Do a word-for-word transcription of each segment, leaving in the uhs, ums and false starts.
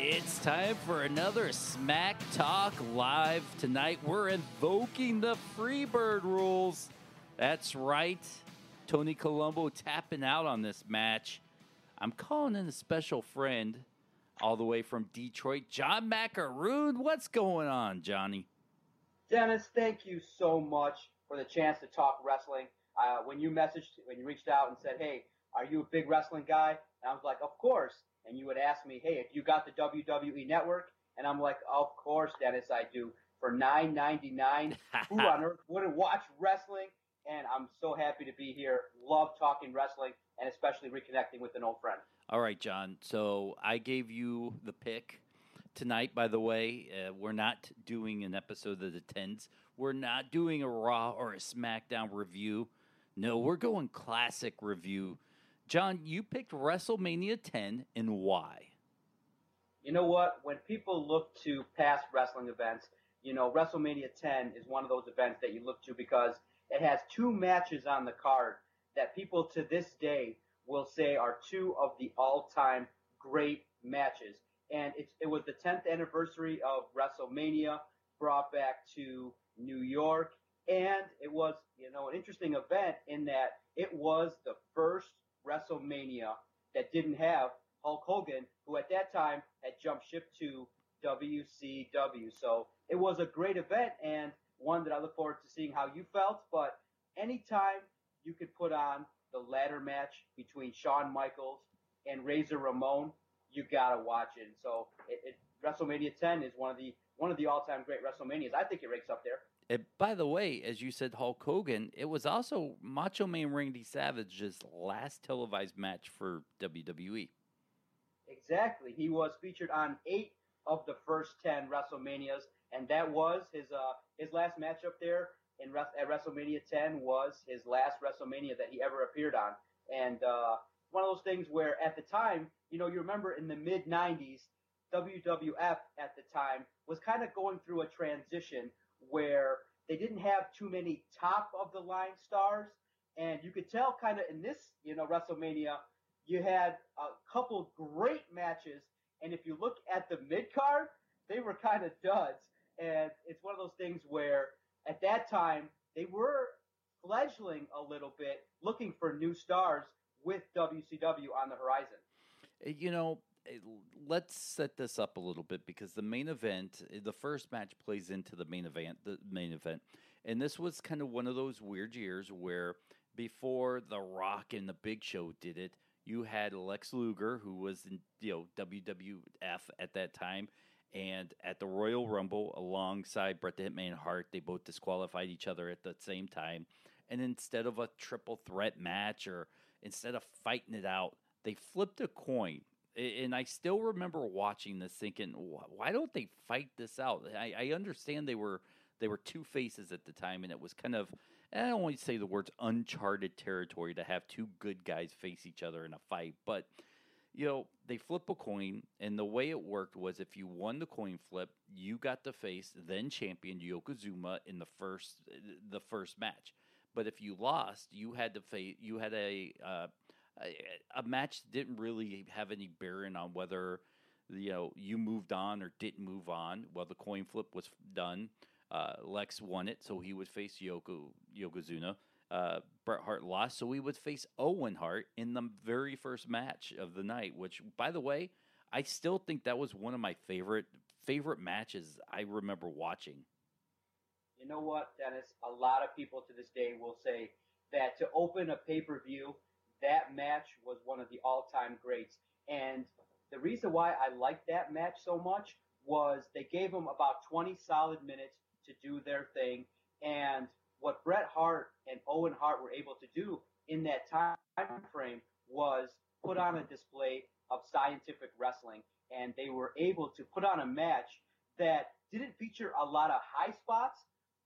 It's time for another Smack Talk Live. Tonight we're invoking the Freebird rules. That's right. Tony Colombo tapping out on this match. I'm calling in a special friend all the way from Detroit, John Macaroon. What's going on, Johnny? Dennis, thank you so much for the chance to talk wrestling. Uh, when you messaged, when you reached out and said, hey, are you a big wrestling guy? And I was like, of course. And you would ask me, hey, if you got the W W E Network? And I'm like, of course, Dennis, I do. For nine ninety-nine, who on earth wouldn't watch wrestling? And I'm so happy to be here. Love talking wrestling and especially reconnecting with an old friend. All right, John. So I gave you the pick tonight, by the way. Uh, we're not doing an episode of the tens. We're not doing a Raw or a SmackDown review. No, we're going classic review. John, you picked WrestleMania ten, and why? You know what? When people look to past wrestling events, you know, WrestleMania ten is one of those events that you look to because it has two matches on the card that people to this day will say are two of the all-time great matches. And it's, it was the tenth anniversary of WrestleMania, brought back to New York, and it was, you know, an interesting event in that it was the first WrestleMania that didn't have Hulk Hogan, who at that time had jumped ship to W C W. So it was a great event and one that I look forward to seeing how you felt. But anytime you could put on the ladder match between Shawn Michaels and Razor Ramon, you gotta watch it. And so it, it, WrestleMania ten is one of the one of the all-time great WrestleManias. I think it ranks up there. And by the way, as you said, Hulk Hogan, it was also Macho Man Randy Savage's last televised match for W W E. Exactly. He was featured on eight of the first ten WrestleManias, and that was his uh, his last match up there in at WrestleMania ten was his last WrestleMania that he ever appeared on. And uh, one of those things where at the time, you know, you remember in the mid nineties, W W F at the time was kind of going through a transition where they didn't have too many top-of-the-line stars, and you could tell kind of in this, you know, WrestleMania, you had a couple great matches, and if you look at the mid-card, they were kind of duds, and it's one of those things where at that time, they were fledgling a little bit, looking for new stars with W C W on the horizon. You know, let's set this up a little bit because the main event, the first match plays into the main event, the main event. And this was kind of one of those weird years where before The Rock and The Big Show did it, you had Lex Luger, who was in, you know, W W F at that time, and at the Royal Rumble alongside Bret the Hitman Hart, they both disqualified each other at the same time. And instead of a triple threat match or instead of fighting it out, they flipped a coin. And I still remember watching this thinking, why don't they fight this out? I, I understand they were they were two faces at the time, and it was kind of, and I don't want to say the words uncharted territory to have two good guys face each other in a fight. But, you know, they flip a coin, and the way it worked was if you won the coin flip, you got to face then-champion Yokozuna in the first the first match. But if you lost, you had to face – you had a uh, – a match didn't really have any bearing on whether, you know, you moved on or didn't move on. Well, the coin flip was done. Uh, Lex won it, so he would face Yoko Yokozuna. Uh, Bret Hart lost, so he would face Owen Hart in the very first match of the night, which, by the way, I still think that was one of my favorite favorite matches I remember watching. You know what, Dennis? A lot of people to this day will say that to open a pay-per-view, that match was one of the all-time greats. And the reason why I liked that match so much was they gave them about twenty solid minutes to do their thing. And what Bret Hart and Owen Hart were able to do in that time frame was put on a display of scientific wrestling. And they were able to put on a match that didn't feature a lot of high spots,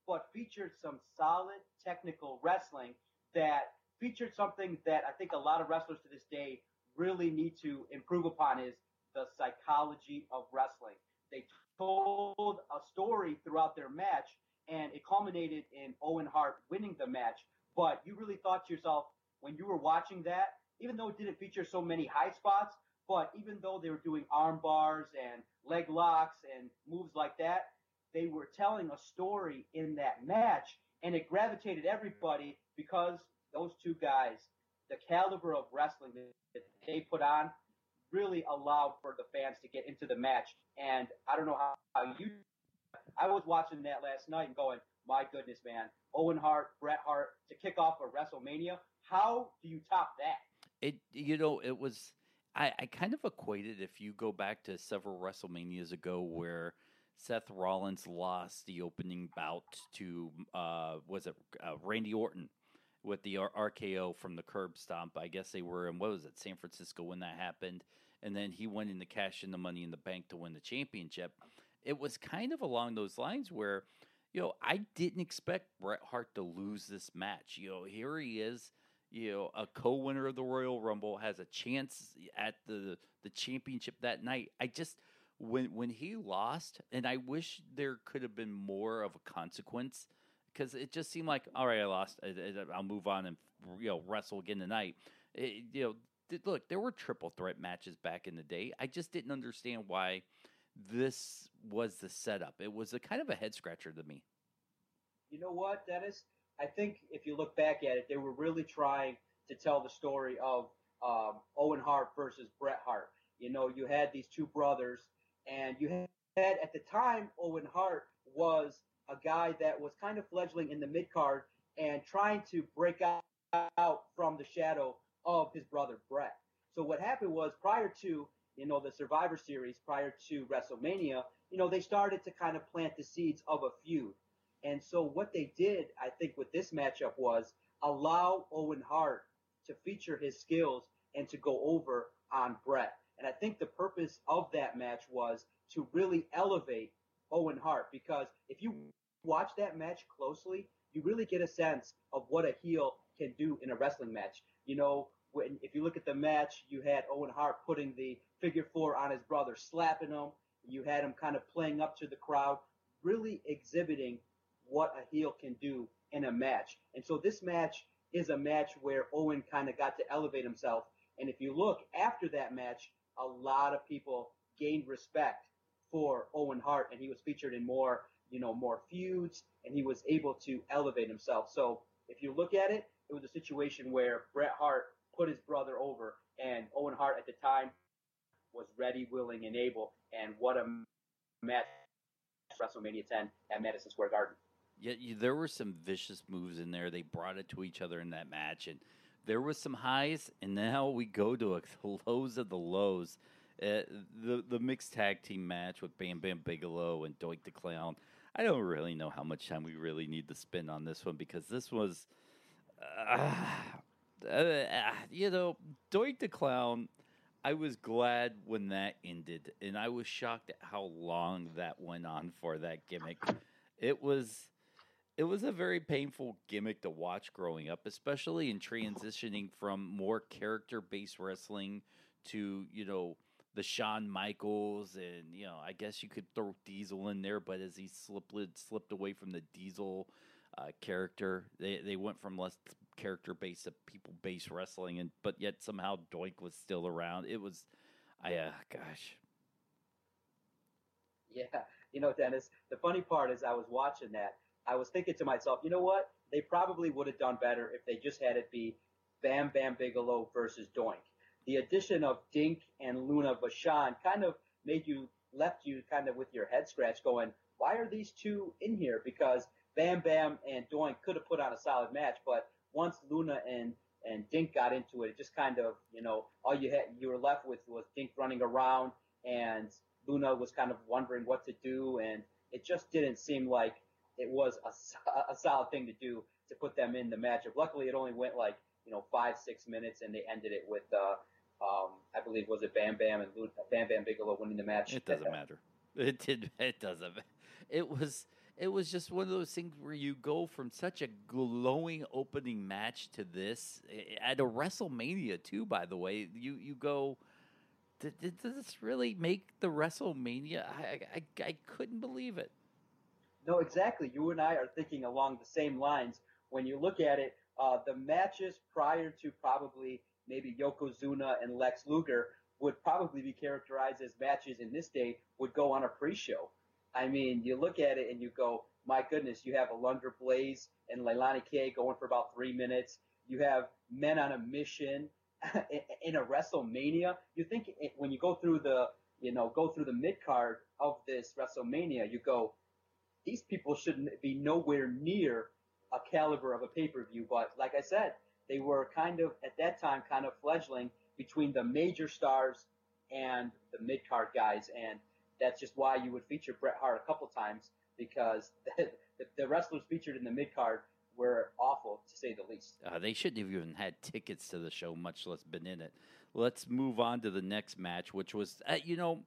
but featured some solid technical wrestling that featured something that I think a lot of wrestlers to this day really need to improve upon is the psychology of wrestling. They told a story throughout their match, and it culminated in Owen Hart winning the match. But you really thought to yourself, when you were watching that, even though it didn't feature so many high spots, But even though they were doing arm bars and leg locks and moves like that, they were telling a story in that match, and it gravitated everybody because those two guys, the caliber of wrestling that they put on, really allowed for the fans to get into the match. And I don't know how, how you – I was watching that last night and going, my goodness, man, Owen Hart, Bret Hart, to kick off a WrestleMania, how do you top that? It, you know, it was I, – I kind of equated, if you go back to several WrestleManias ago where – Seth Rollins lost the opening bout to, uh, was it uh, Randy Orton with the R K O from the curb stomp. I guess they were in, what was it, San Francisco when that happened. And then he went in to cash in the Money in the Bank to win the championship. It was kind of along those lines where, you know, I didn't expect Bret Hart to lose this match. You know, here he is, you know, a co-winner of the Royal Rumble, has a chance at the, the championship that night. I just... When when he lost, and I wish there could have been more of a consequence, because it just seemed like, all right, I lost. I, I, I'll move on and, you know, wrestle again tonight. It, you know, th- look, there were triple threat matches back in the day. I just didn't understand why this was the setup. It was a kind of a head scratcher to me. You know what, Dennis? I think if you look back at it, they were really trying to tell the story of um, Owen Hart versus Bret Hart. You know, you had these two brothers. And you had, at the time, Owen Hart was a guy that was kind of fledgling in the mid-card and trying to break out from the shadow of his brother, Bret. So what happened was, prior to, you know, the Survivor Series, prior to WrestleMania, you know, they started to kind of plant the seeds of a feud. And so what they did, I think, with this matchup was allow Owen Hart to feature his skills and to go over on Bret. And I think the purpose of that match was to really elevate Owen Hart, because if you watch that match closely, you really get a sense of what a heel can do in a wrestling match. You know, when, if you look at the match, you had Owen Hart putting the figure four on his brother, slapping him. You had him kind of playing up to the crowd, really exhibiting what a heel can do in a match. And so this match is a match where Owen kind of got to elevate himself. And if you look after that match, a lot of people gained respect for Owen Hart, and he was featured in more, you know, more feuds, and he was able to elevate himself. So if you look at it, it was a situation where Bret Hart put his brother over, and Owen Hart at the time was ready, willing, and able. And what a match, WrestleMania ten at Madison Square Garden. Yeah, there were some vicious moves in there. They brought it to each other in that match, and there was some highs, and now we go to a, the lows of the lows. Uh, the the mixed tag team match with Bam Bam Bigelow and Doink the Clown. I don't really know how much time we really need to spend on this one, because this was, uh, uh, you know, Doink the Clown, I was glad when that ended, and I was shocked at how long that went on for, that gimmick. It was... It was a very painful gimmick to watch growing up, especially in transitioning from more character-based wrestling to, you know, the Shawn Michaels, and, you know, I guess you could throw Diesel in there, but as he slipped slipped away from the Diesel uh, character, they they went from less character-based to people-based wrestling, and but yet somehow Doink was still around. It was, I uh, gosh. Yeah, you know, Dennis, the funny part is I was watching that. I was thinking to myself, you know what? They probably would have done better if they just had it be Bam Bam Bigelow versus Doink. The addition of Dink and Luna Vachon kind of made you, left you kind of with your head scratch going, why are these two in here? Because Bam Bam and Doink could have put on a solid match, but once Luna and, and Dink got into it, it just kind of, you know, all you had, you were left with was Dink running around, and Luna was kind of wondering what to do, and it just didn't seem like it was a, a solid thing to do to put them in the matchup. Luckily, it only went like, you know, five, six minutes, and they ended it with, uh, um, I believe, was it Bam Bam and Luna, Bam Bam Bigelow winning the match? It doesn't matter. It did. It doesn't. It was. It was just one of those things where you go from such a glowing opening match to this at a WrestleMania too. By the way, you you go. Did, did this really make the WrestleMania? I I, I couldn't believe it. No, exactly. You and I are thinking along the same lines. When you look at it, uh, the matches prior to probably maybe Yokozuna and Lex Luger would probably be characterized as matches in this day would go on a pre-show. I mean, you look at it and you go, my goodness, you have Alundra Blayze and Leilani Kai going for about three minutes. You have Men on a Mission in a WrestleMania. You think it, when you go through the, you know, go through the mid-card of this WrestleMania, you go, these people shouldn't be nowhere near a caliber of a pay-per-view. But like I said, they were kind of, at that time, kind of fledgling between the major stars and the mid-card guys. And that's just why you would feature Bret Hart a couple times, because the, the, the wrestlers featured in the mid-card were awful, to say the least. Uh, they shouldn't have even had tickets to the show, much less been in it. Let's move on to the next match, which was, uh, you know,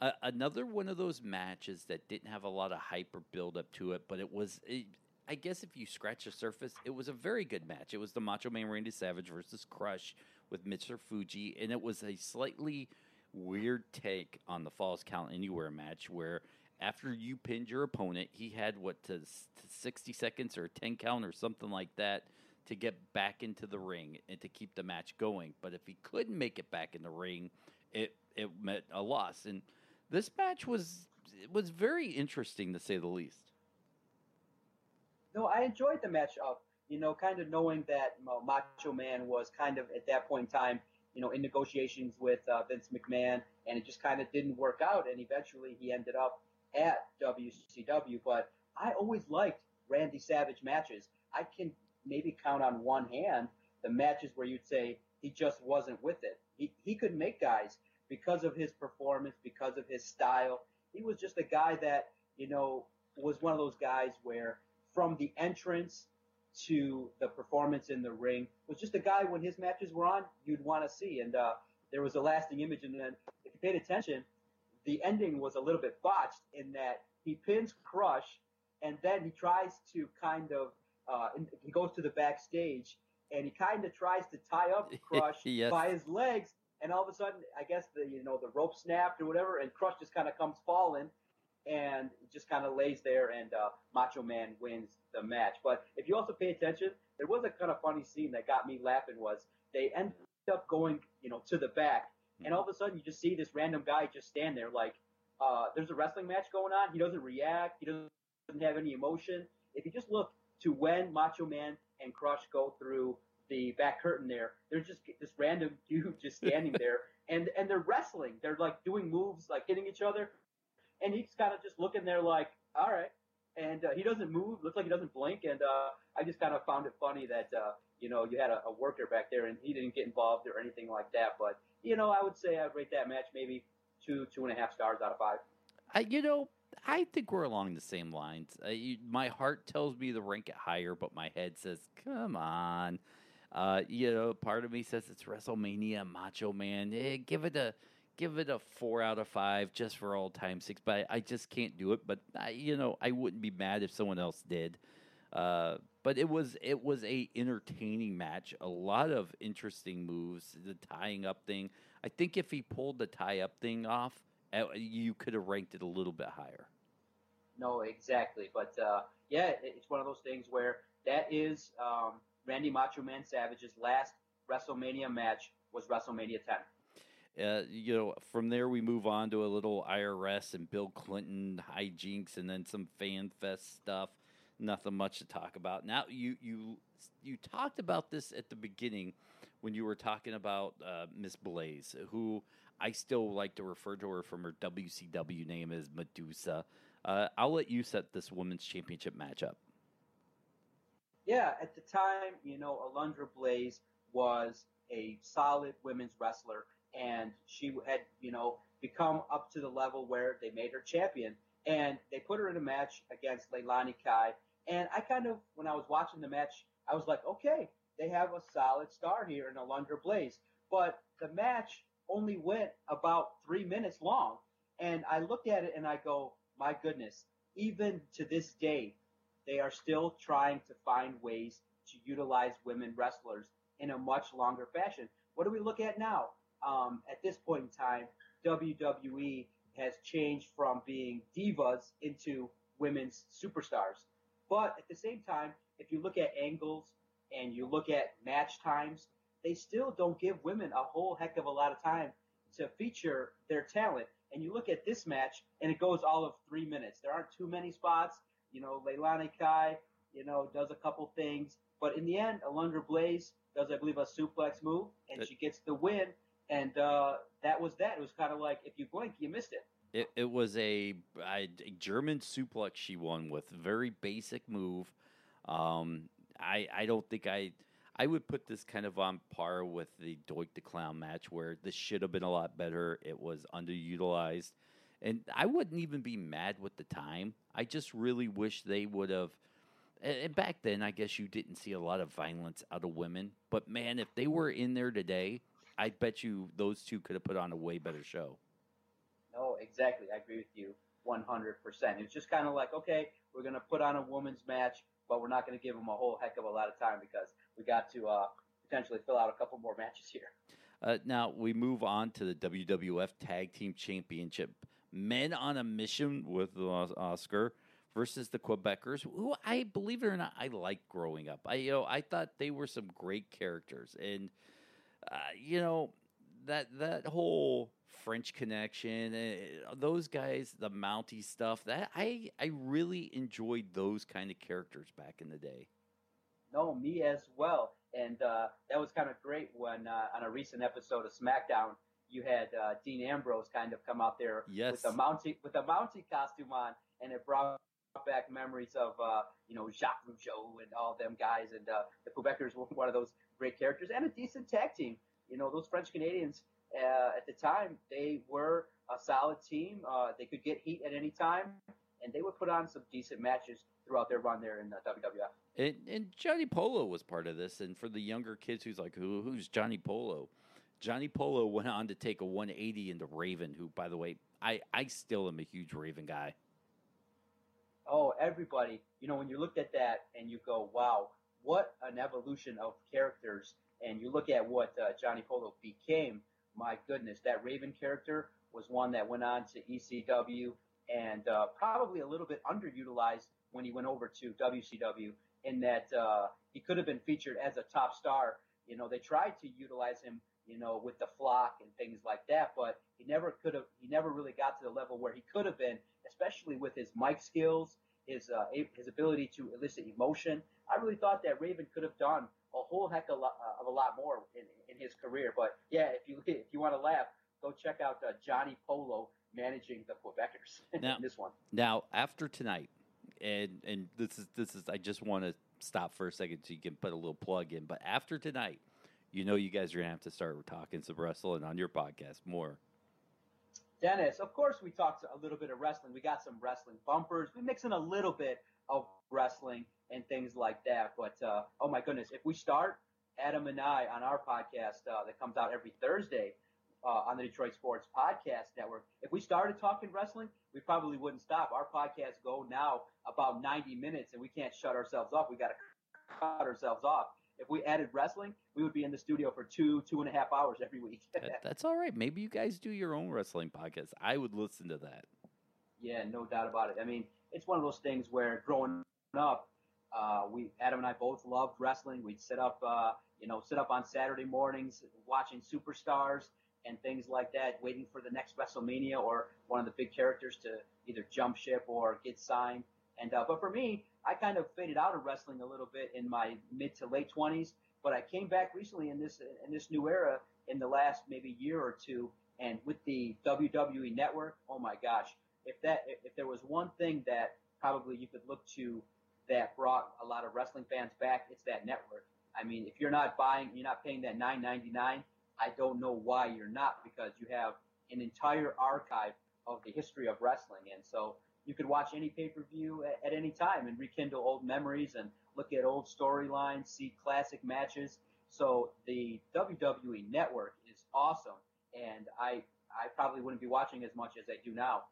uh, another one of those matches that didn't have a lot of hype or build-up to it, but it was... It, I guess if you scratch the surface, it was a very good match. It was the Macho Man Randy Savage versus Crush with Mister Fuji, and it was a slightly weird take on the Falls Count Anywhere match where after you pinned your opponent, he had, what, to, to sixty seconds or a ten count or something like that to get back into the ring and to keep the match going. But if he couldn't make it back in the ring, it, it meant a loss. And this match was it was very interesting, to say the least. No, I enjoyed the matchup, you know, kind of knowing that Macho Man was kind of at that point in time, you know, in negotiations with uh, Vince McMahon, and it just kind of didn't work out, and eventually he ended up at W C W. But I always liked Randy Savage matches. I can maybe count on one hand the matches where you'd say he just wasn't with it. He he could make guys because of his performance, because of his style. He was just a guy that, you know, was one of those guys where from the entrance to the performance in the ring, was just a guy when his matches were on, you'd want to see. And uh, there was a lasting image. And then if you paid attention, the ending was a little bit botched in that he pins Crush, and then he tries to kind of uh, – he goes to the backstage, and he kind of tries to tie up Crush yes. by his legs. And all of a sudden, I guess, the you know, the rope snapped or whatever, and Crush just kind of comes falling. And just kind of lays there, and uh, Macho Man wins the match. But if you also pay attention, there was a kind of funny scene that got me laughing. Was they ended up going, you know, to the back, and all of a sudden you just see this random guy just stand there, like uh, there's a wrestling match going on. He doesn't react. He doesn't have any emotion. If you just look to when Macho Man and Crush go through the back curtain, there, there's just this random dude just standing there, and and they're wrestling. They're like doing moves, like hitting each other. And he's kind of just looking there like, all right. And uh, he doesn't move. Looks like he doesn't blink. And uh, I just kind of found it funny that, uh, you know, you had a, a worker back there and he didn't get involved or anything like that. But, you know, I would say I'd rate that match maybe two, two and a half stars out of five. I, you know, I think we're along the same lines. Uh, you, my heart tells me to rank it higher, but my head says, come on. Uh, you know, part of me says it's WrestleMania, Macho Man. Eh, give it a... Give it a four out of five just for all time's sake, but I, I just can't do it. But I, you know, I wouldn't be mad if someone else did. Uh, but it was it was a entertaining match. A lot of interesting moves. The tying up thing. I think if he pulled the tie up thing off, you could have ranked it a little bit higher. No, exactly. But uh, yeah, it's one of those things where that is um, Randy Macho Man Savage's last WrestleMania match was WrestleMania ten. Uh, you know, from there we move on to a little I R S and Bill Clinton hijinks, and then some fan fest stuff. Nothing much to talk about. Now you you you talked about this at the beginning when you were talking about uh, Miss Blayze, who I still like to refer to her from her W C W name as Medusa. Uh, I'll let you set this women's championship matchup. Yeah, at the time, you know, Alundra Blayze was a solid women's wrestler. And she had, you know, become up to the level where they made her champion. And they put her in a match against Leilani Kai. And I kind of, when I was watching the match, I was like, okay, they have a solid star here in Alundra Blayze. But the match only went about three minutes long. And I looked at it and I go, my goodness, even to this day, they are still trying to find ways to utilize women wrestlers in a much longer fashion. What do we look at now? Um, at this point in time, W W E has changed from being divas into women's superstars. But at the same time, if you look at angles and you look at match times, they still don't give women a whole heck of a lot of time to feature their talent. And you look at this match, and it goes all of three minutes. There aren't too many spots. You know, Leilani Kai, you know, does a couple things. But in the end, Alundra Blayze does, I believe, a suplex move, and it, she gets the win. And uh, that was that. It was kind of like, if you blink, you missed it. It, it was a, a German suplex she won with, very basic move. Um, I I don't think I I would put this kind of on par with the Doink the Clown match, where this should have been a lot better. It was underutilized, and I wouldn't even be mad with the time. I just really wish they would have. And back then, I guess you didn't see a lot of violence out of women. But man, if they were in there today, I bet you those two could have put on a way better show. No, exactly. I agree with you one hundred percent. It's just kind of like, okay, we're going to put on a women's match, but we're not going to give them a whole heck of a lot of time because we got to uh, potentially fill out a couple more matches here. Uh, now, we move on to the W W F Tag Team Championship. Men on a Mission with Oscar versus the Quebecers, who I, believe it or not, I liked growing up. I, you know, I thought they were some great characters. And, uh, you know, that that whole French connection, uh, those guys, the Mountie stuff, that I, I really enjoyed those kind of characters back in the day. No, me as well. And uh, that was kind of great when uh, on a recent episode of SmackDown, you had uh, Dean Ambrose kind of come out there yes. with a Mountie with a Mountie costume on, and it brought back memories of uh, you know, Jacques Rougeau and all them guys. And uh, the Quebecers were one of those great characters and a decent tag team. You know, those French Canadians uh, at the time, they were a solid team. Uh, they could get heat at any time, and they would put on some decent matches throughout their run there in uh, W W F. And, and Johnny Polo was part of this. And for the younger kids who's like, Who, who's Johnny Polo? Johnny Polo went on to take a one eighty into Raven, who, by the way, I, I still am a huge Raven guy. Oh, everybody. You know, when you looked at that and you go, wow, what an evolution of characters. And you look at what uh, Johnny Polo became, my goodness, that Raven character was one that went on to E C W and uh, probably a little bit underutilized when he went over to W C W, in that uh, he could have been featured as a top star. You know, they tried to utilize him, you know, with the Flock and things like that, but he never could have, he never really got to the level where he could have been, especially with his mic skills, his, uh, his ability to elicit emotion. I really thought that Raven could have done a whole heck of a lot, of a lot more in, in his career. But, yeah, if you if you want to laugh, go check out uh, Johnny Polo managing the Quebecers now, in this one. Now, after tonight, and and this is, this is I just want to stop for a second so you can put a little plug in. But after tonight, you know you guys are going to have to start talking some wrestling on your podcast more. Dennis, of course we talked a little bit of wrestling. We got some wrestling bumpers. We mix in a little bit of wrestling and things like that. But, uh, oh, my goodness, if we start, Adam and I on our podcast uh, that comes out every Thursday uh, on the Detroit Sports Podcast Network, if we started talking wrestling, we probably wouldn't stop. Our podcasts go now about ninety minutes, and we can't shut ourselves off. We got to cut ourselves off. If we added wrestling, we would be in the studio for two, two and a half hours every week. that, that's all right. Maybe you guys do your own wrestling podcast. I would listen to that. Yeah, no doubt about it. I mean, it's one of those things where growing up, Uh, we Adam and I both loved wrestling. We'd sit up, uh, you know, sit up on Saturday mornings watching Superstars and things like that, waiting for the next WrestleMania or one of the big characters to either jump ship or get signed. And uh, but for me, I kind of faded out of wrestling a little bit in my mid to late twenties. But I came back recently in this in this new era in the last maybe year or two, and with the W W E Network, oh my gosh, if that if there was one thing that probably you could look to that brought a lot of wrestling fans back, it's that network. I mean, if you're not buying, you're not paying that nine ninety-nine, I don't know why you're not, because you have an entire archive of the history of wrestling. And so you could watch any pay-per-view at, at any time and rekindle old memories and look at old storylines, see classic matches. So the W W E Network is awesome, and I, I probably wouldn't be watching as much as I do now.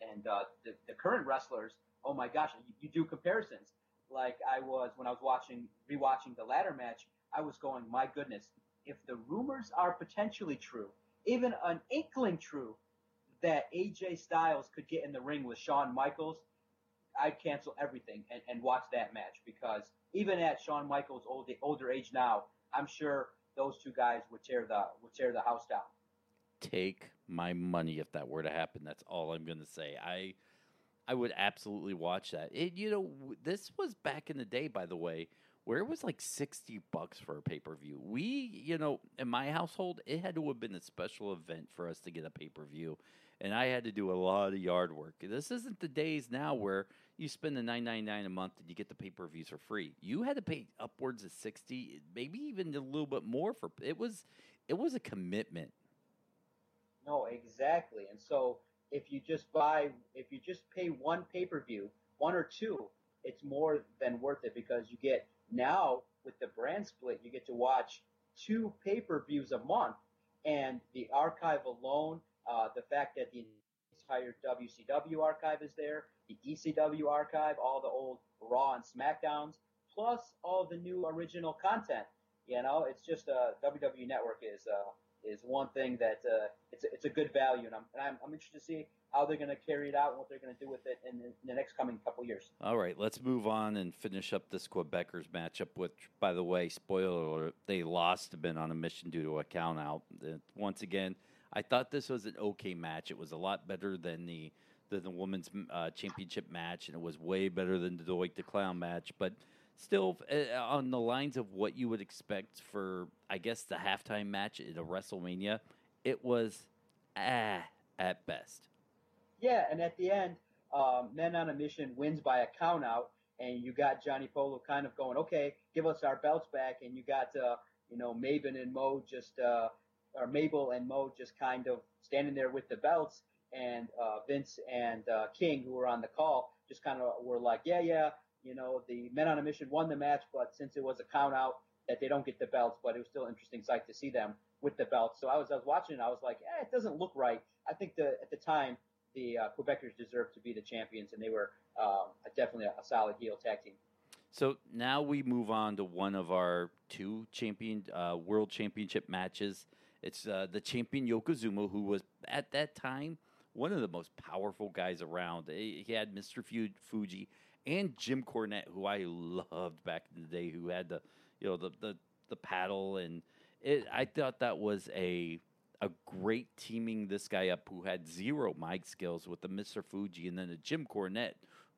And uh, the, the current wrestlers, oh my gosh, you, you do comparisons. Like I was when I was watching, rewatching the ladder match, I was going, my goodness, if the rumors are potentially true, even an inkling true, that A J Styles could get in the ring with Shawn Michaels, I'd cancel everything and, and watch that match, because even at Shawn Michaels' old, older age now, I'm sure those two guys would tear the would tear the house down. take my money if that were to happen. That's all I'm going to say. I I would absolutely watch that. It, you know, this was back in the day, by the way, where it was like sixty bucks for a pay-per-view. We, you know, in my household, it had to have been a special event for us to get a pay-per-view. And I had to do a lot of yard work. This isn't the days now where you spend the nine ninety-nine a month and you get the pay-per-views for free. You had to pay upwards of sixty, maybe even a little bit more for it. Was it was a commitment. No, exactly. And so if you just buy, if you just pay one pay-per-view, one or two, it's more than worth it, because you get now with the brand split, you get to watch two pay-per-views a month, and the archive alone. Uh, the fact that the entire W C W archive is there, the E C W archive, all the old Raw and SmackDowns, plus all the new original content. You know, it's just uh, W W E Network is uh, is one thing that uh, it's a, it's a good value, and I'm and I'm, I'm interested to see how they're going to carry it out and what they're going to do with it in the, in the next coming couple years. All right, let's move on and finish up this Quebecers matchup, which, by the way, spoiler alert, they lost to Men on a Mission due to a count out. Once again, I thought this was an okay match. It was a lot better than the than the women's uh, championship match, and it was way better than the Doink the Clown match. But still, uh, on the lines of what you would expect for, I guess, the halftime match at a WrestleMania, it was ah at best. Yeah, and at the end, um, Men on a Mission wins by a countout, and you got Johnny Polo kind of going, okay, give us our belts back, and you got uh, you know Maven and Mo just. Uh, or Mabel and Mo just kind of standing there with the belts, and uh, Vince and uh, King, who were on the call, just kind of were like, yeah, yeah, you know, the Men on a Mission won the match, but since it was a count out, that they don't get the belts, but it was still an interesting sight to see them with the belts. So I was I was watching it, I was like, eh, it doesn't look right. I think the at the time, the uh, Quebecers deserved to be the champions, and they were uh, definitely a solid heel tag team. So now we move on to one of our two champion uh, world championship matches. It's uh, the champion Yokozuna, who was, at that time, one of the most powerful guys around. He had Mister Fuji and Jim Cornette, who I loved back in the day, who had the, you know, the the, the paddle. And it, I thought that was a a great teaming this guy up, who had zero mic skills, with the Mister Fuji and then a Jim Cornette,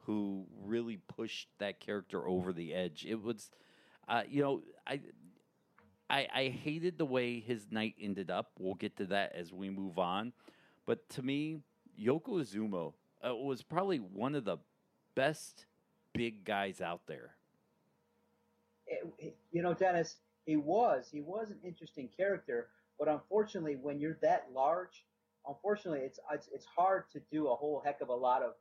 who really pushed that character over the edge. It was, uh, you know, I... I, I hated the way his night ended up. We'll get to that as we move on. But to me, Yokozuna uh, was probably one of the best big guys out there. It, you know, Dennis, he was. He was an interesting character. But unfortunately, when you're that large, unfortunately, it's, it's, it's hard to do a whole heck of a lot of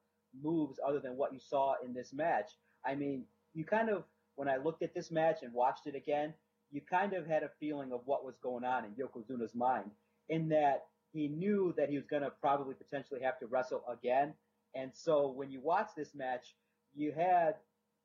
moves other than what you saw in this match. I mean, you kind of, when I looked at this match and watched it again, you kind of had a feeling of what was going on in Yokozuna's mind, in that he knew that he was going to probably potentially have to wrestle again. And so when you watch this match, you had,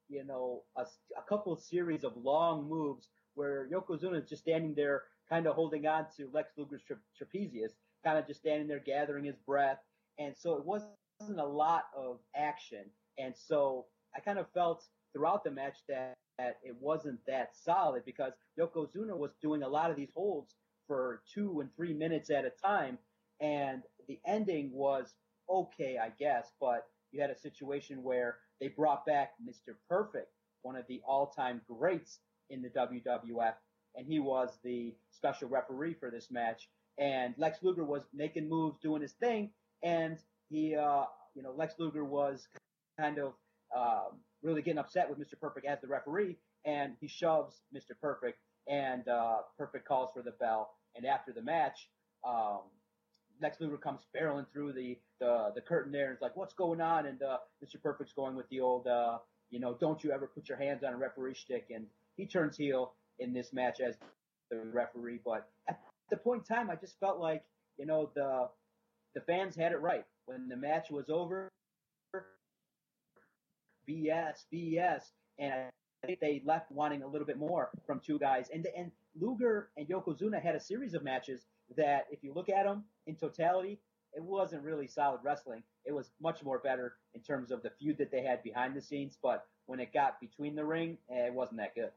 you know, a, a couple of series of long moves where Yokozuna is just standing there kind of holding on to Lex Luger's tra- trapezius, kind of just standing there gathering his breath. And so it wasn't a lot of action. And so I kind of felt throughout the match that that it wasn't that solid, because Yokozuna was doing a lot of these holds for two and three minutes at a time, and the ending was okay, I guess, but you had a situation where they brought back Mister Perfect, one of the all-time greats in the W W F, and he was the special referee for this match, and Lex Luger was making moves, doing his thing, and he, uh, you know, Lex Luger was kind of um, really getting upset with Mister Perfect as the referee, and he shoves Mister Perfect, and uh, Perfect calls for the bell. And after the match, um, Lex Luger comes barreling through the, the, the curtain there, and it's like, what's going on? And uh, Mister Perfect's going with the old, uh, you know, don't you ever put your hands on a referee shtick, and he turns heel in this match as the referee. But at the point in time, I just felt like, you know, the the fans had it right. When the match was over, B S, B S, and I think they left wanting a little bit more from two guys. And and Luger and Yokozuna had a series of matches that, if you look at them in totality, it wasn't really solid wrestling. It was much more better in terms of the feud that they had behind the scenes, but when it got between the ring, it wasn't that good.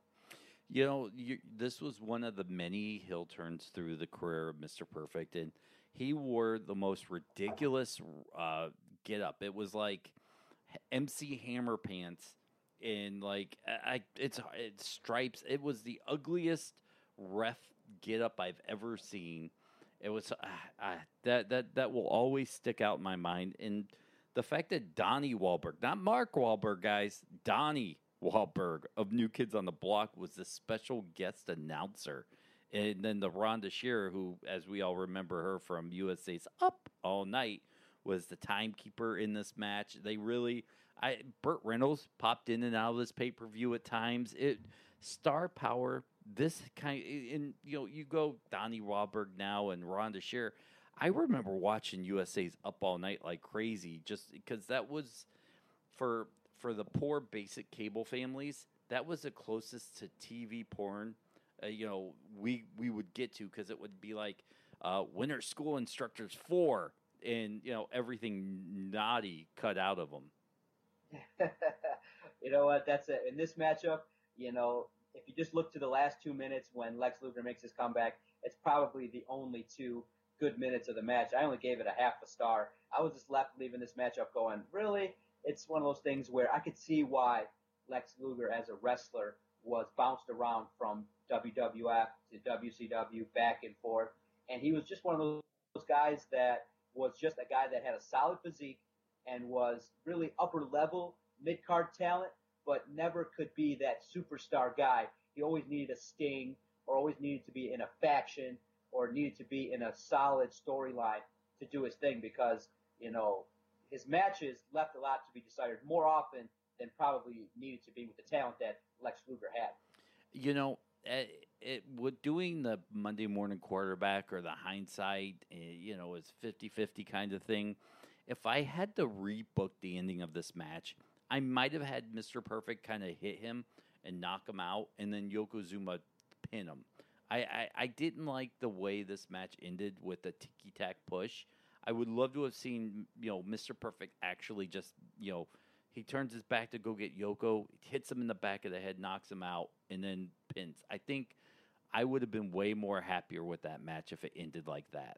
You know, you, this was one of the many heel turns through the career of Mister Perfect, and He wore the most ridiculous uh, get-up. It was like M C Hammer pants and like I, it's it's stripes. It was the ugliest ref get-up I've ever seen. It was uh, uh, that that that will always stick out in my mind. And the fact that Donnie Wahlberg, not Mark Wahlberg, guys, Donnie Wahlberg of New Kids on the Block was the special guest announcer. And then the Rhonda Shearer, who, as we all remember her from U S A's Up All Night, was the timekeeper in this match. They really, I Burt Reynolds popped in and out of this pay per view at times. It star power. This kind, and you know, you go Donnie Wahlberg now and Rhonda Shearer. I remember watching U S A's Up All Night like crazy, just because that was for for the poor basic cable families. That was the closest to T V porn. Uh, you know, we we would get to, because it would be like uh, Winter School Instructors four, and, you know, everything naughty cut out of them. You know what? That's it. In this matchup, you know, if you just look to the last two minutes when Lex Luger makes his comeback, it's probably the only two good minutes of the match. I only gave it a half a star. I was just left leaving this matchup going, really? It's one of those things where I could see why Lex Luger as a wrestler was bounced around from W W F to W C W, back and forth. And he was just one of those guys that was just a guy that had a solid physique and was really upper-level, mid-card talent, but never could be that superstar guy. He always needed a sting, or always needed to be in a faction, or needed to be in a solid storyline to do his thing, because, you know, his matches left a lot to be desired more often than probably needed to be with the talent that Lex Luger had. You know, It, it would doing the Monday Morning Quarterback or the hindsight, you know, is fifty-fifty kind of thing. If I had to rebook the ending of this match, I might have had Mister Perfect kind of hit him and knock him out, and then Yokozuna pin him. I, I, I didn't like the way this match ended with the ticky-tack push. I would love to have seen, you know, Mister Perfect actually just, you know, he turns his back to go get Yoko, hits him in the back of the head, knocks him out, and then pins. I think I would have been way more happier with that match if it ended like that.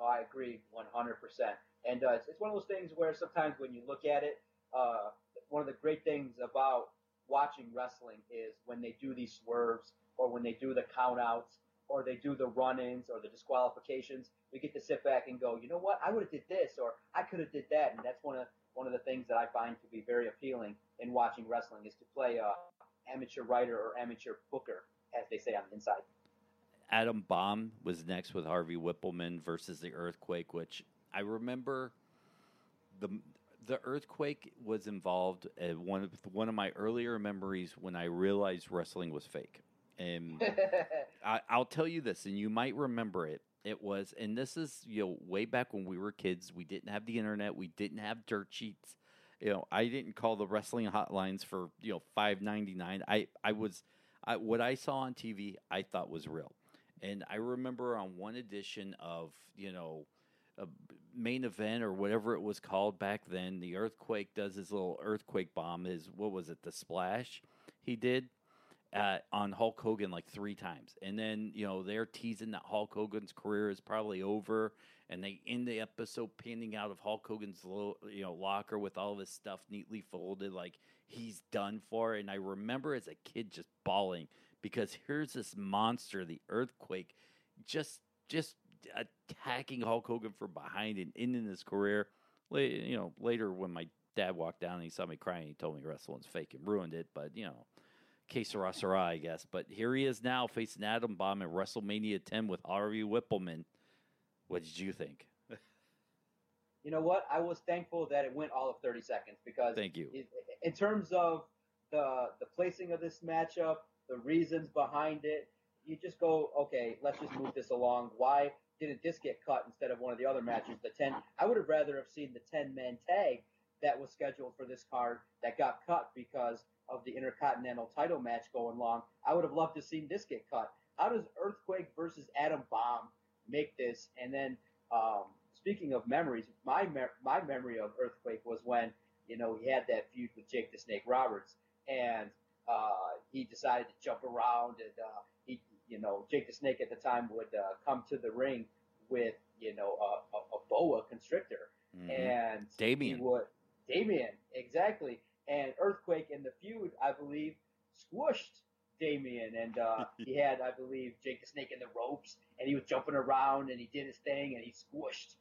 Oh, I agree one hundred percent. And uh, it's one of those things where sometimes when you look at it, uh, one of the great things about watching wrestling is when they do these swerves, or when they do the countouts, or they do the run-ins, or the disqualifications, we get to sit back and go, you know what, I would have did this, or I could have did that. And that's one of One of the things that I find to be very appealing in watching wrestling is to play a amateur writer or amateur booker, as they say on the inside. Adam Bomb was next with Harvey Whippleman versus the Earthquake, which I remember the the Earthquake was involved in one of one of my earlier memories when I realized wrestling was fake. And I, I'll tell you this, and you might remember it. It was, and this is, you know, way back when we were kids, we didn't have the internet, we didn't have dirt sheets. You know, I didn't call the wrestling hotlines for, you know, five ninety-nine. I, I was, I, what I saw on T V, I thought was real. And I remember on one edition of, you know, a Main Event or whatever it was called back then, the Earthquake does his little earthquake bomb, his, what was it, the splash he did. Uh, on Hulk Hogan like three times. And then, you know, they're teasing that Hulk Hogan's career is probably over, and they end the episode panning out of Hulk Hogan's lo- you know, locker with all this stuff neatly folded, like he's done for. And I remember as a kid just bawling, because here's this monster, the Earthquake, just just attacking Hulk Hogan from behind and ending his career. Later, you know, later when my dad walked down and he saw me crying, he told me wrestling's fake and ruined it, but, you know, que sera sera, I guess. But here he is now facing Adam Bomb at WrestleMania ten with Harvey Whippleman. What did you think? You know what? I was thankful that it went all of thirty seconds, because thank you. It, in terms of the the placing of this matchup, the reasons behind it, you just go, okay, let's just move this along. Why didn't this get cut instead of one of the other matches? The ten, I would have rather have seen the ten-man tag that was scheduled for this card that got cut because of the Intercontinental title match going long. I would have loved to have seen this get cut. How does Earthquake versus Adam Bomb make this? And then, um, speaking of memories, my me- my memory of Earthquake was when, you know, he had that feud with Jake the Snake Roberts, and uh, he decided to jump around, and uh, he, you know, Jake the Snake at the time would uh, come to the ring with you know, a, a, a boa constrictor. Mm-hmm. And Damien. Would, Damien, exactly. And Earthquake in the feud, I believe, squished Damien. And uh, he had, I believe, Jake the Snake in the ropes. And he was jumping around and he did his thing and he squished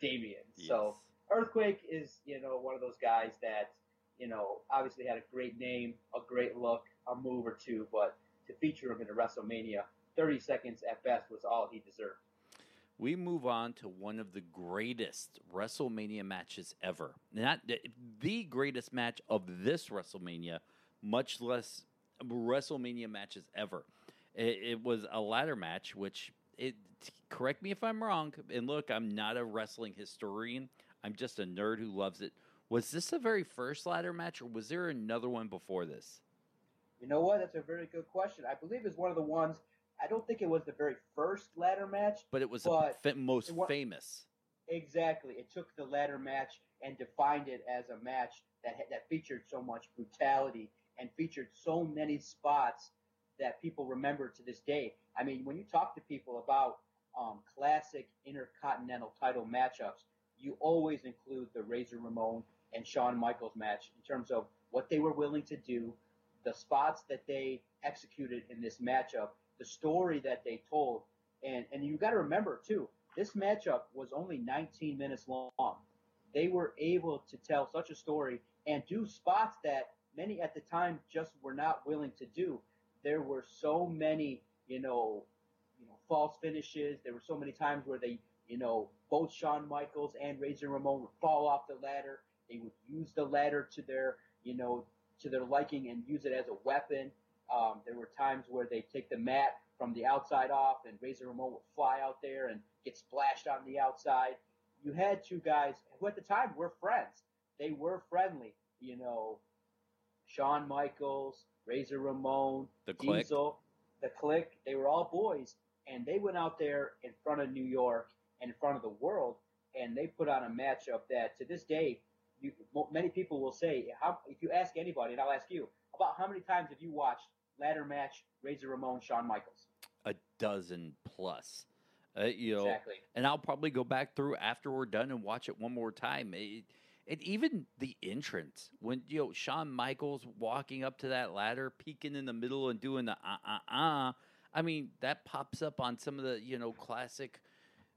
Damien. Yes. So Earthquake is, you know, one of those guys that, you know, obviously had a great name, a great look, a move or two. But to feature him in a WrestleMania, thirty seconds at best was all he deserved. We move on to one of the greatest WrestleMania matches ever. Not the greatest match of this WrestleMania, much less WrestleMania matches ever. It, it was a ladder match, which, it, correct me if I'm wrong, and look, I'm not a wrestling historian. I'm just a nerd who loves it. Was this the very first ladder match, or was there another one before this? You know what? That's a very good question. I believe it's one of the ones... I don't think it was the very first ladder match. But it was the most famous. Exactly. It took the ladder match and defined it as a match that that featured so much brutality and featured so many spots that people remember to this day. I mean, when you talk to people about um, classic intercontinental title matchups, you always include the Razor Ramon and Shawn Michaels match in terms of what they were willing to do, the spots that they executed in this matchup, the story that they told. And and you got to remember, too, this matchup was only nineteen minutes long. They were able to tell such a story and do spots that many at the time just were not willing to do. There were so many, you know, you know, false finishes. There were so many times where they, you know, both Shawn Michaels and Razor Ramon would fall off the ladder. They would use the ladder to their, you know, to their liking and use it as a weapon. Um, there were times where they take the mat from the outside off and Razor Ramon would fly out there and get splashed on the outside. You had two guys who at the time were friends. They were friendly. You know, Shawn Michaels, Razor Ramon, the Diesel, click. the Click. They were all boys. And they went out there in front of New York and in front of the world, and they put on a matchup that to this day, you, many people will say, how, if you ask anybody, and I'll ask you, about how many times have you watched ladder match, Razor Ramon, Shawn Michaels? A dozen plus. Uh, you know, exactly. And I'll probably go back through after we're done and watch it one more time. It, and even the entrance, when, you know, Shawn Michaels walking up to that ladder, peeking in the middle and doing the uh-uh-uh. I mean, that pops up on some of the, you know, classic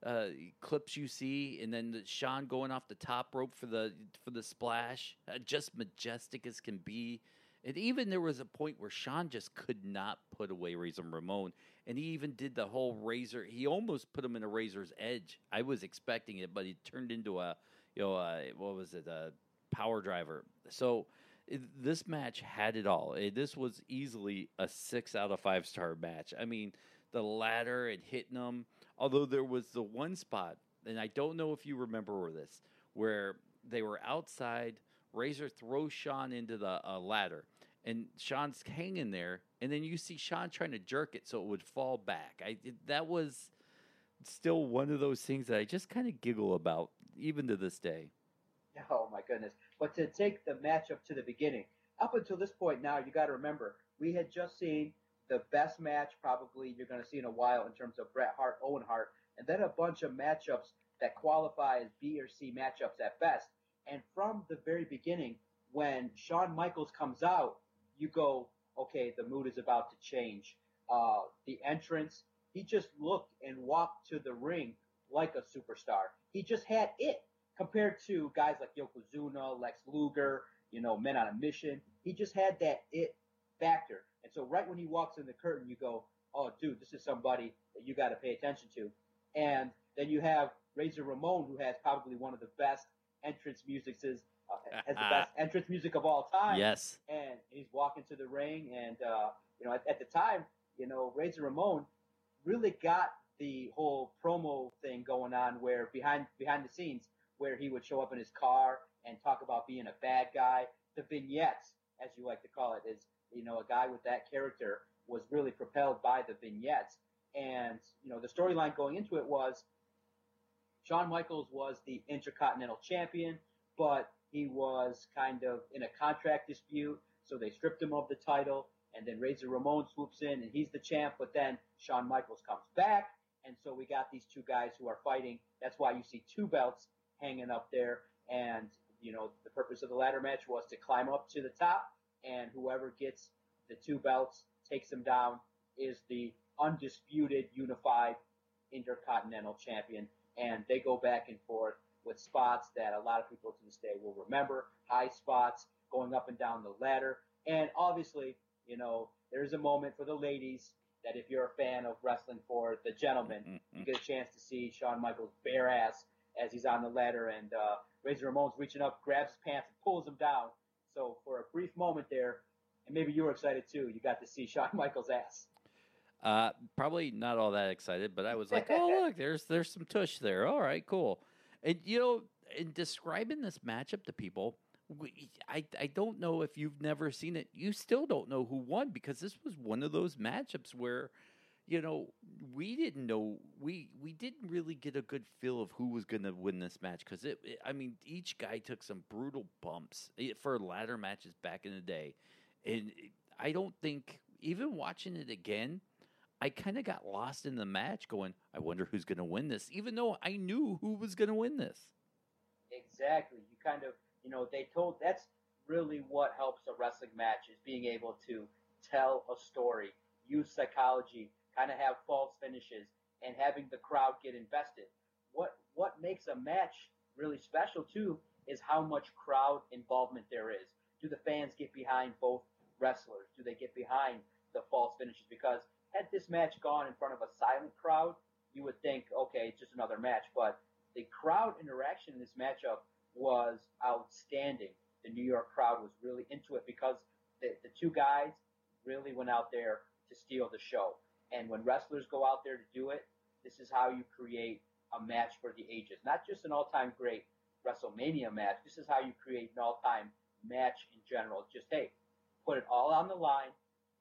uh, clips you see. And then the Shawn going off the top rope for the, for the splash. Uh, just majestic as can be. And even there was a point where Shawn just could not put away Razor Ramon. And he even did the whole Razor. He almost put him in a Razor's Edge. I was expecting it, but it turned into a, you know, a, what was it, a power driver. So it, this match had it all. It, this was easily a six out of five star match. I mean, the ladder and hitting them. Although there was the one spot, and I don't know if you remember this, where they were outside. Razor throws Shawn into the uh, ladder, and Shawn's hanging there, and then you see Shawn trying to jerk it so it would fall back. I it, that was still one of those things that I just kind of giggle about, even to this day. Oh, my goodness. But to take the matchup to the beginning, up until this point now, you got to remember, we had just seen the best match probably you're going to see in a while in terms of Bret Hart, Owen Hart, and then a bunch of matchups that qualify as B or C matchups at best. And from the very beginning, when Shawn Michaels comes out, you go, okay, the mood is about to change. Uh, the entrance, he just looked and walked to the ring like a superstar. He just had it compared to guys like Yokozuna, Lex Luger, you know, Men on a Mission. He just had that it factor. And so right when he walks in the curtain, you go, oh, dude, this is somebody that you got to pay attention to. And then you have Razor Ramon, who has probably one of the best entrance music is uh, has the best entrance music of all time. Yes, and he's walking to the ring, and uh, you know, at, at the time, you know, Razor Ramon really got the whole promo thing going on, where behind behind the scenes, where he would show up in his car and talk about being a bad guy. The vignettes, as you like to call it, is, you know, a guy with that character was really propelled by the vignettes, and you know, the storyline going into it was, Shawn Michaels was the Intercontinental Champion, but he was kind of in a contract dispute, so they stripped him of the title, and then Razor Ramon swoops in, and he's the champ, but then Shawn Michaels comes back, And so we got these two guys who are fighting. That's why you see two belts hanging up there. And, you know, the purpose of the ladder match was to climb up to the top, and whoever gets the two belts, takes them down, is the undisputed, unified intercontinental champion. And they go back and forth with spots that a lot of people to this day will remember, high spots, going up and down the ladder. And obviously, you know, there is a moment for the ladies that if you're a fan of wrestling for the gentlemen, mm-hmm. you get a chance to see Shawn Michaels' bare ass as he's on the ladder, and uh, Razor Ramon's reaching up, grabs his pants, and pulls him down. So for a brief moment there, and maybe you were excited too, you got to see Shawn Michaels' ass. Uh, probably not all that excited, but I was like, oh, look, there's there's some tush there. All right, cool. And, you know, in describing this matchup to people, we, I, I don't know if you've never seen it. You still don't know who won, because this was one of those matchups where, you know, we didn't know. We we didn't really get a good feel of who was going to win this match, because, it, it, I mean, each guy took some brutal bumps for ladder matches back in the day. And I don't think, even watching it again, I kind of got lost in the match going, I wonder who's going to win this, even though I knew who was going to win this. Exactly. You kind of, you know, they told, that's really what helps a wrestling match, is being able to tell a story, use psychology, kind of have false finishes, and having the crowd get invested. What, what makes a match really special, too, is how much crowd involvement there is. Do the fans get behind both wrestlers? Do they get behind the false finishes? Because had this match gone in front of a silent crowd, you would think, okay, it's just another match. But the crowd interaction in this matchup was outstanding. The New York crowd was really into it, because the, the two guys really went out there to steal the show. And when wrestlers go out there to do it, this is how you create a match for the ages. Not just an all-time great WrestleMania match. This is how you create an all-time match in general. Just, hey, put it all on the line.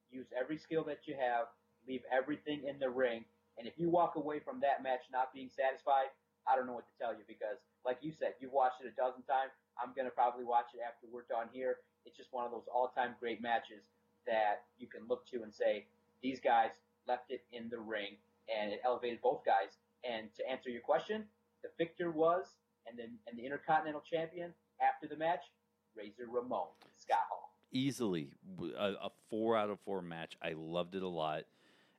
Use every skill that you have. Leave everything in the ring, and if you walk away from that match not being satisfied, I don't know what to tell you, because, like you said, you've watched it a dozen times. I'm going to probably watch it after we're done here. It's just one of those all-time great matches that you can look to and say, these guys left it in the ring, and it elevated both guys. And to answer your question, the victor was, and then and the Intercontinental Champion after the match, Razor Ramon, Scott Hall. Easily a, a four out of four match. I loved it a lot.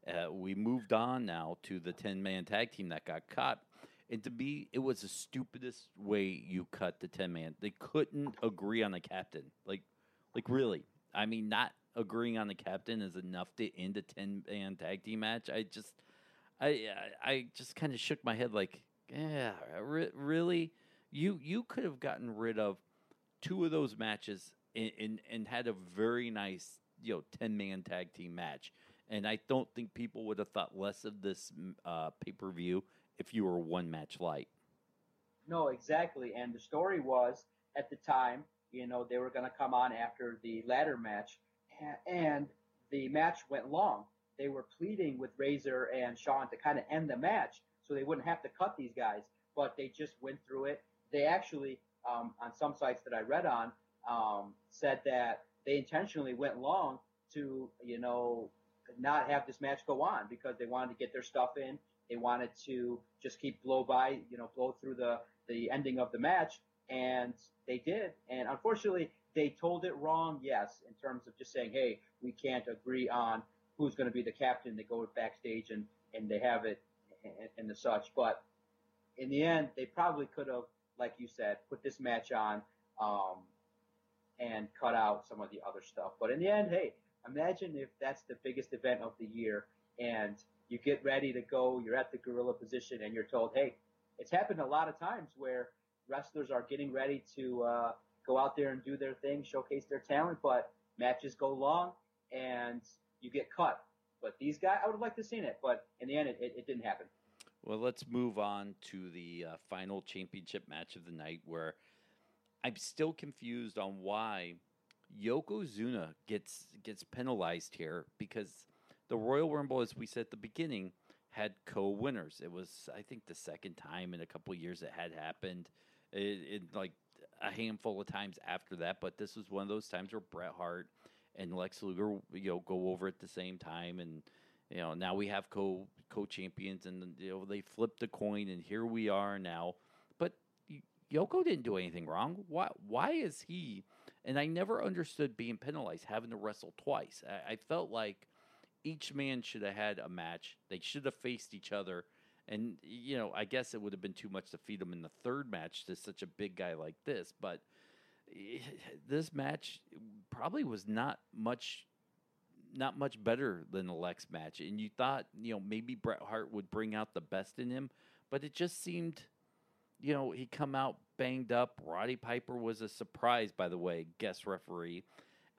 Uh, we moved on now to the ten-man tag team that got caught. And to me, it was the stupidest way you cut the ten-man. They couldn't agree on the captain. Like, like really. I mean, not agreeing on the captain is enough to end a ten-man tag team match. I just I, I just kind of shook my head like, yeah, re- really? You you could have gotten rid of two of those matches and, and, and had a very nice, you know, ten-man tag team match. And I don't think people would have thought less of this uh, pay-per-view if you were one match light. No, exactly. And the story was, at the time, you know, they were going to come on after the ladder match. And the match went long. They were pleading with Razor and Shawn to kind of end the match so they wouldn't have to cut these guys. But they just went through it. They actually, um, on some sites that I read on, um, said that they intentionally went long to, you know, not have this match go on, because they wanted to get their stuff in. They wanted to just keep blow by, you know, blow through the, the ending of the match, and they did. And unfortunately, they told it wrong, yes, in terms of just saying, hey, we can't agree on who's going to be the captain. They go backstage and, and they have it and, and the such. But in the end, they probably could have, like you said, put this match on um, and cut out some of the other stuff. But in the end, hey, imagine if that's the biggest event of the year and you get ready to go, you're at the gorilla position, and you're told, hey, it's happened a lot of times where wrestlers are getting ready to uh, go out there and do their thing, showcase their talent, but matches go long and you get cut. But these guys, I would have liked to have seen it, but in the end, it, it, it didn't happen. Well, let's move on to the uh, final championship match of the night, where I'm still confused on why Yokozuna gets gets penalized here, because the Royal Rumble, as we said at the beginning, had co-winners. It was, I think, the second time in a couple of years it had happened, it, it, like a handful of times after that. But this was one of those times where Bret Hart and Lex Luger, you know, go over at the same time, and You know, now we have co co champions, and you know they flipped the coin, and here we are now. But Yoko didn't do anything wrong. Why? Why is he? And I never understood being penalized, having to wrestle twice. I, I felt like each man should have had a match. They should have faced each other, and you know, I guess it would have been too much to feed him in the third match to such a big guy like this. But this match probably was not much. Not much better than the Lex match. And you thought, you know, maybe Bret Hart would bring out the best in him, but it just seemed, you know, he come out banged up. Roddy Piper was a surprise, by the way, guest referee.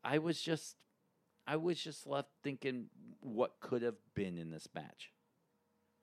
I was just, I was just left thinking what could have been in this match.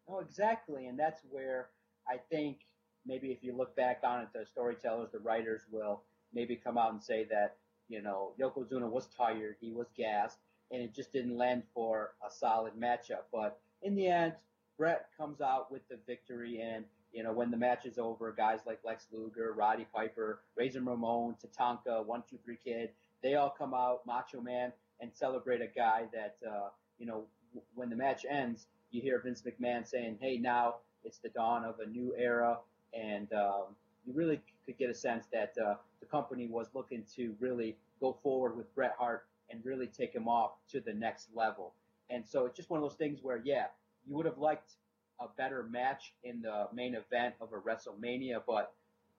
Oh, exactly. And that's where I think maybe if you look back on it, the storytellers, the writers will maybe come out and say that, you know, Yokozuna was tired. He was gassed. And it just didn't land for a solid matchup. But in the end, Bret comes out with the victory. And, you know, when the match is over, guys like Lex Luger, Roddy Piper, Razor Ramon, Tatanka, one two three Kid, they all come out, Macho Man, and celebrate a guy that, uh, you know, w- when the match ends, you hear Vince McMahon saying, hey, now it's the dawn of a new era. And um, you really c- could get a sense that uh, the company was looking to really go forward with Bret Hart and really take him off to the next level. And so it's just one of those things where, yeah, you would have liked a better match in the main event of a WrestleMania, but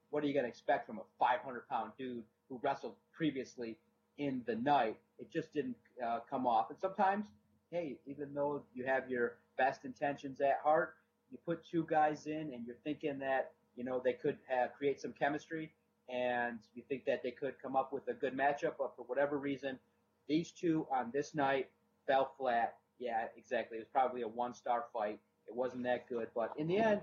what are you going to expect from a five hundred pound dude who wrestled previously in the night? It just didn't uh, come off. And sometimes, hey, even though you have your best intentions at heart, you put two guys in and you're thinking that, you know, they could have, create some chemistry, and you think that they could come up with a good matchup, but for whatever reason, these two on this night fell flat. Yeah, exactly. It was probably a one-star fight. It wasn't that good. But in the end,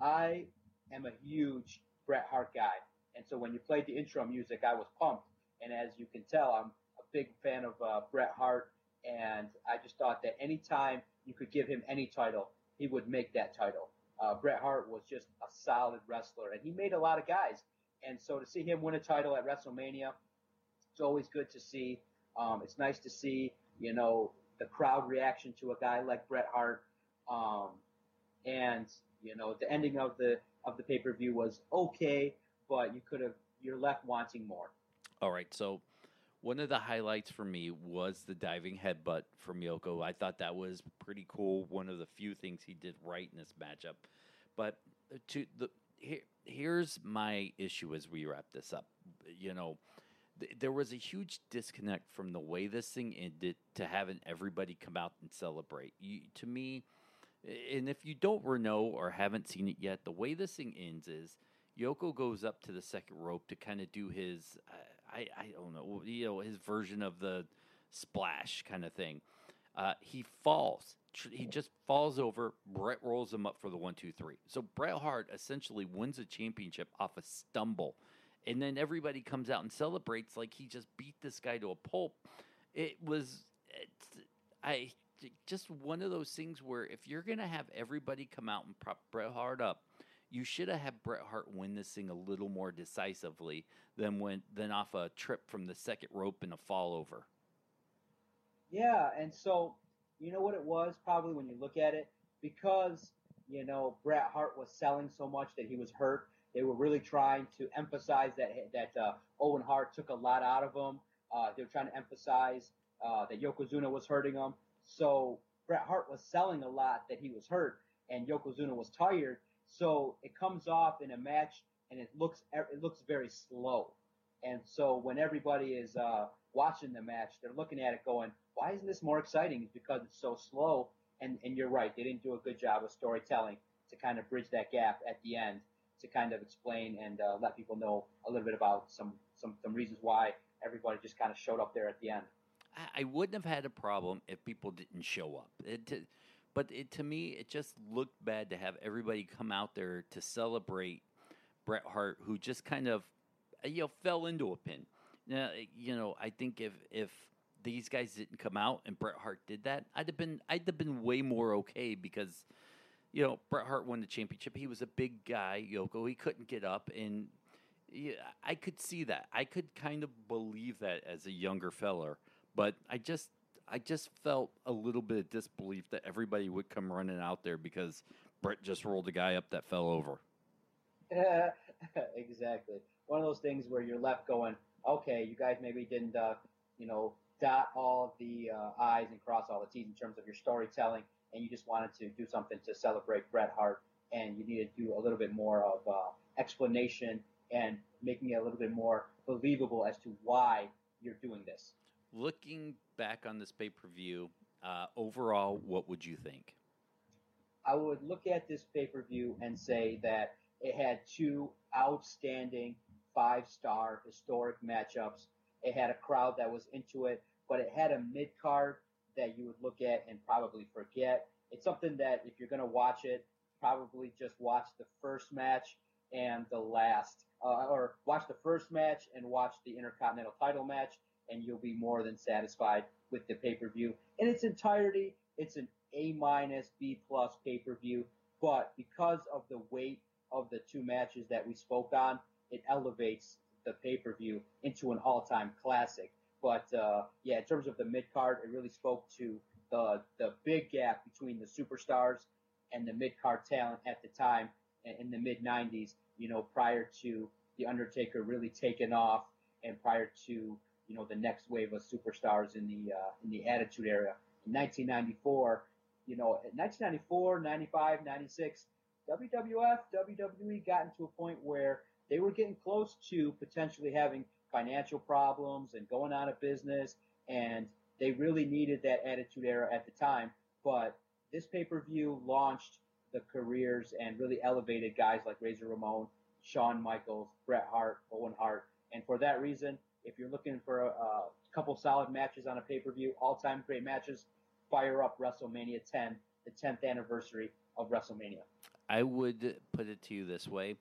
I am a huge Bret Hart guy. And so when you played the intro music, I was pumped. And as you can tell, I'm a big fan of uh, Bret Hart. And I just thought that any time you could give him any title, he would make that title. Uh, Bret Hart was just a solid wrestler. And he made a lot of guys. And so to see him win a title at WrestleMania, it's always good to see. Um, it's nice to see, you know, the crowd reaction to a guy like Bret Hart. Um, and, you know, the ending of the of the pay-per-view was okay, but you could have, you're left wanting more. All right. So one of the highlights for me was the diving headbutt from Yoko. I thought that was pretty cool. One of the few things he did right in this matchup. But to the here, here's my issue as we wrap this up. You know, there was a huge disconnect from the way this thing ended to having everybody come out and celebrate. You, to me, and if you don't know or haven't seen it yet, the way this thing ends is Yoko goes up to the second rope to kind of do his, uh, I, I don't know, you know, his version of the splash kind of thing. Uh, he falls. He just falls over. Bret rolls him up for the one, two, three. So Bret Hart essentially wins a championship off a stumble. And then everybody comes out and celebrates like he just beat this guy to a pulp. It was it's, I just one of those things where if you're going to have everybody come out and prop Bret Hart up, you should have had Bret Hart win this thing a little more decisively than when than off a trip from the second rope and a fall over. Yeah, and so you know what it was probably when you look at it? Because, you know, Bret Hart was selling so much that he was hurt. They were really trying to emphasize that that uh, Owen Hart took a lot out of him. Uh, they were trying to emphasize uh, that Yokozuna was hurting him. So Bret Hart was selling a lot that he was hurt, and Yokozuna was tired. So it comes off in a match, and it looks it looks very slow. And so when everybody is uh, watching the match, they're looking at it going, why isn't this more exciting? It's because it's so slow. And, and you're right, they didn't do a good job of storytelling to kind of bridge that gap at the end, to kind of explain and uh, let people know a little bit about some, some, some reasons why everybody just kind of showed up there at the end. I wouldn't have had a problem if people didn't show up. It to, but it, to me, it just looked bad to have everybody come out there to celebrate Bret Hart, who just kind of, you know, fell into a pin. Now, you know, I think if if these guys didn't come out and Bret Hart did that, I'd have been I'd have been way more okay because, you know, Bret Hart won the championship. He was a big guy, Yoko. He couldn't get up, and yeah, I could see that. I could kind of believe that as a younger feller, but I just I just felt a little bit of disbelief that everybody would come running out there because Bret just rolled a guy up that fell over. Exactly. One of those things where you're left going, okay, you guys maybe didn't, uh, you know, dot all of the uh, I's and cross all the T's in terms of your storytelling, and you just wanted to do something to celebrate Bret Hart, and you needed to do a little bit more of uh, explanation and making it a little bit more believable as to why you're doing this. Looking back on this pay-per-view, uh, overall, what would you think? I would look at this pay-per-view and say that it had two outstanding five-star historic matchups. It had a crowd that was into it, but it had a mid-card that you would look at and probably forget. It's something that if you're going to watch it, probably just watch the first match and the last, uh, or watch the first match and watch the Intercontinental title match, and you'll be more than satisfied with the pay-per-view. In its entirety, it's an A-minus, B-plus pay-per-view, but because of the weight of the two matches that we spoke on, it elevates the pay-per-view into an all-time classic. But, uh, yeah, in terms of the mid-card, it really spoke to the the big gap between the superstars and the mid-card talent at the time in the mid nineties, you know, prior to The Undertaker really taking off and prior to, you know, the next wave of superstars in the uh, in the Attitude Era. In nineteen ninety-four, you know, in nineteen ninety-four, ninety-five, ninety-six, W W F, W W E got into a point where they were getting close to potentially having financial problems and going out of business, and they really needed that Attitude Era at the time. But this pay-per-view launched the careers and really elevated guys like Razor Ramon, Shawn Michaels, Bret Hart, Owen Hart. And for that reason, if you're looking for a, a couple solid matches on a pay-per-view, all-time great matches, fire up WrestleMania ten, the tenth anniversary of WrestleMania. I would put it to you this way.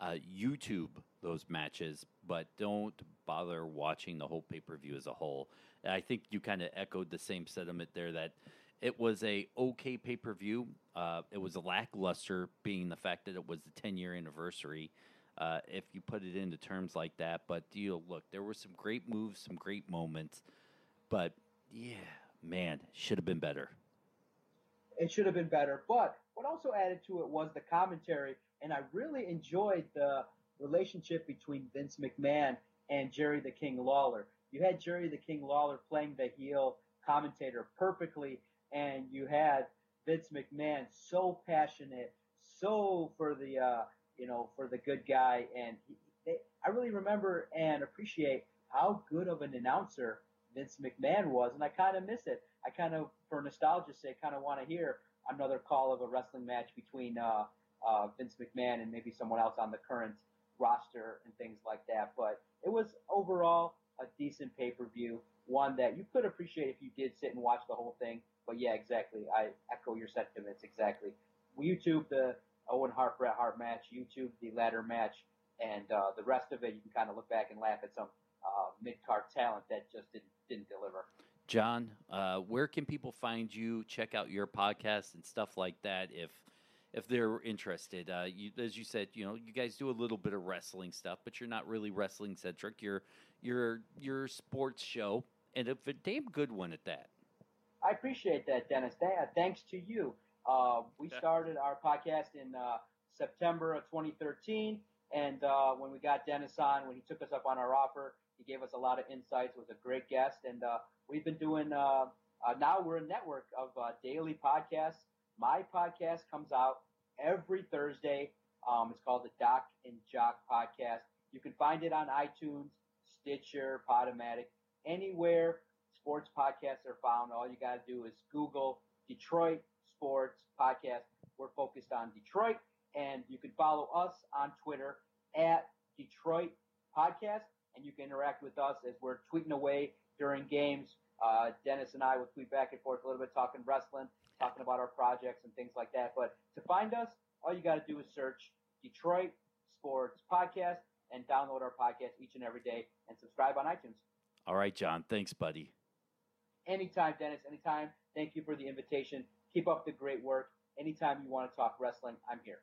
Uh, YouTube those matches, but don't bother watching the whole pay-per-view as a whole. And I think you kind of echoed the same sentiment there that it was a okay pay-per-view. Uh, it was lackluster, being the fact that it was the ten-year anniversary, uh, if you put it into terms like that. But you know, look, there were some great moves, some great moments, but yeah, man, should have been better. It should have been better, but what also added to it was the commentary. And I really enjoyed the relationship between Vince McMahon and Jerry the King Lawler. You had Jerry the King Lawler playing the heel commentator perfectly, and you had Vince McMahon so passionate, so for the uh, you know for the good guy. And he, they, I really remember and appreciate how good of an announcer Vince McMahon was, and I kind of miss it. I kind of, for nostalgia's sake, kind of want to hear another call of a wrestling match between Uh, Uh, Vince McMahon and maybe someone else on the current roster and things like that. But it was overall a decent pay-per-view, one that you could appreciate if you did sit and watch the whole thing. But yeah, exactly. I echo your sentiments exactly. YouTube the Owen Hart Bret Hart match, YouTube the ladder match, and uh, the rest of it you can kind of look back and laugh at some uh, mid-card talent that just didn't didn't deliver. John, uh, where can people find you? Check out your podcast and stuff like that if. If they're interested, uh, you, as you said, you know, you guys do a little bit of wrestling stuff, but you're not really wrestling centric. You're you're you're a sports show, and a damn good one at that. I appreciate that, Dennis. Thanks to you. Uh, we started our podcast in uh, September of twenty thirteen, and uh, when we got Dennis on, when he took us up on our offer, he gave us a lot of insights. Was a great guest, and uh, we've been doing. Uh, uh, now we're a network of uh, daily podcasts. My podcast comes out every Thursday. Um, it's called the Doc and Jock Podcast. You can find it on iTunes, Stitcher, Podomatic, anywhere sports podcasts are found. All you got to do is Google Detroit Sports Podcast. We're focused on Detroit, and you can follow us on Twitter at Detroit Podcast, and you can interact with us as we're tweeting away during games. Uh, Dennis and I will tweet back and forth a little bit, talking wrestling, talking about our projects and things like that. But to find us, all you got to do is search Detroit Sports Podcast and download our podcast each and every day and subscribe on iTunes. All right, John. Thanks, buddy. Anytime, Dennis. Anytime. Thank you for the invitation. Keep up the great work. Anytime you want to talk wrestling, I'm here.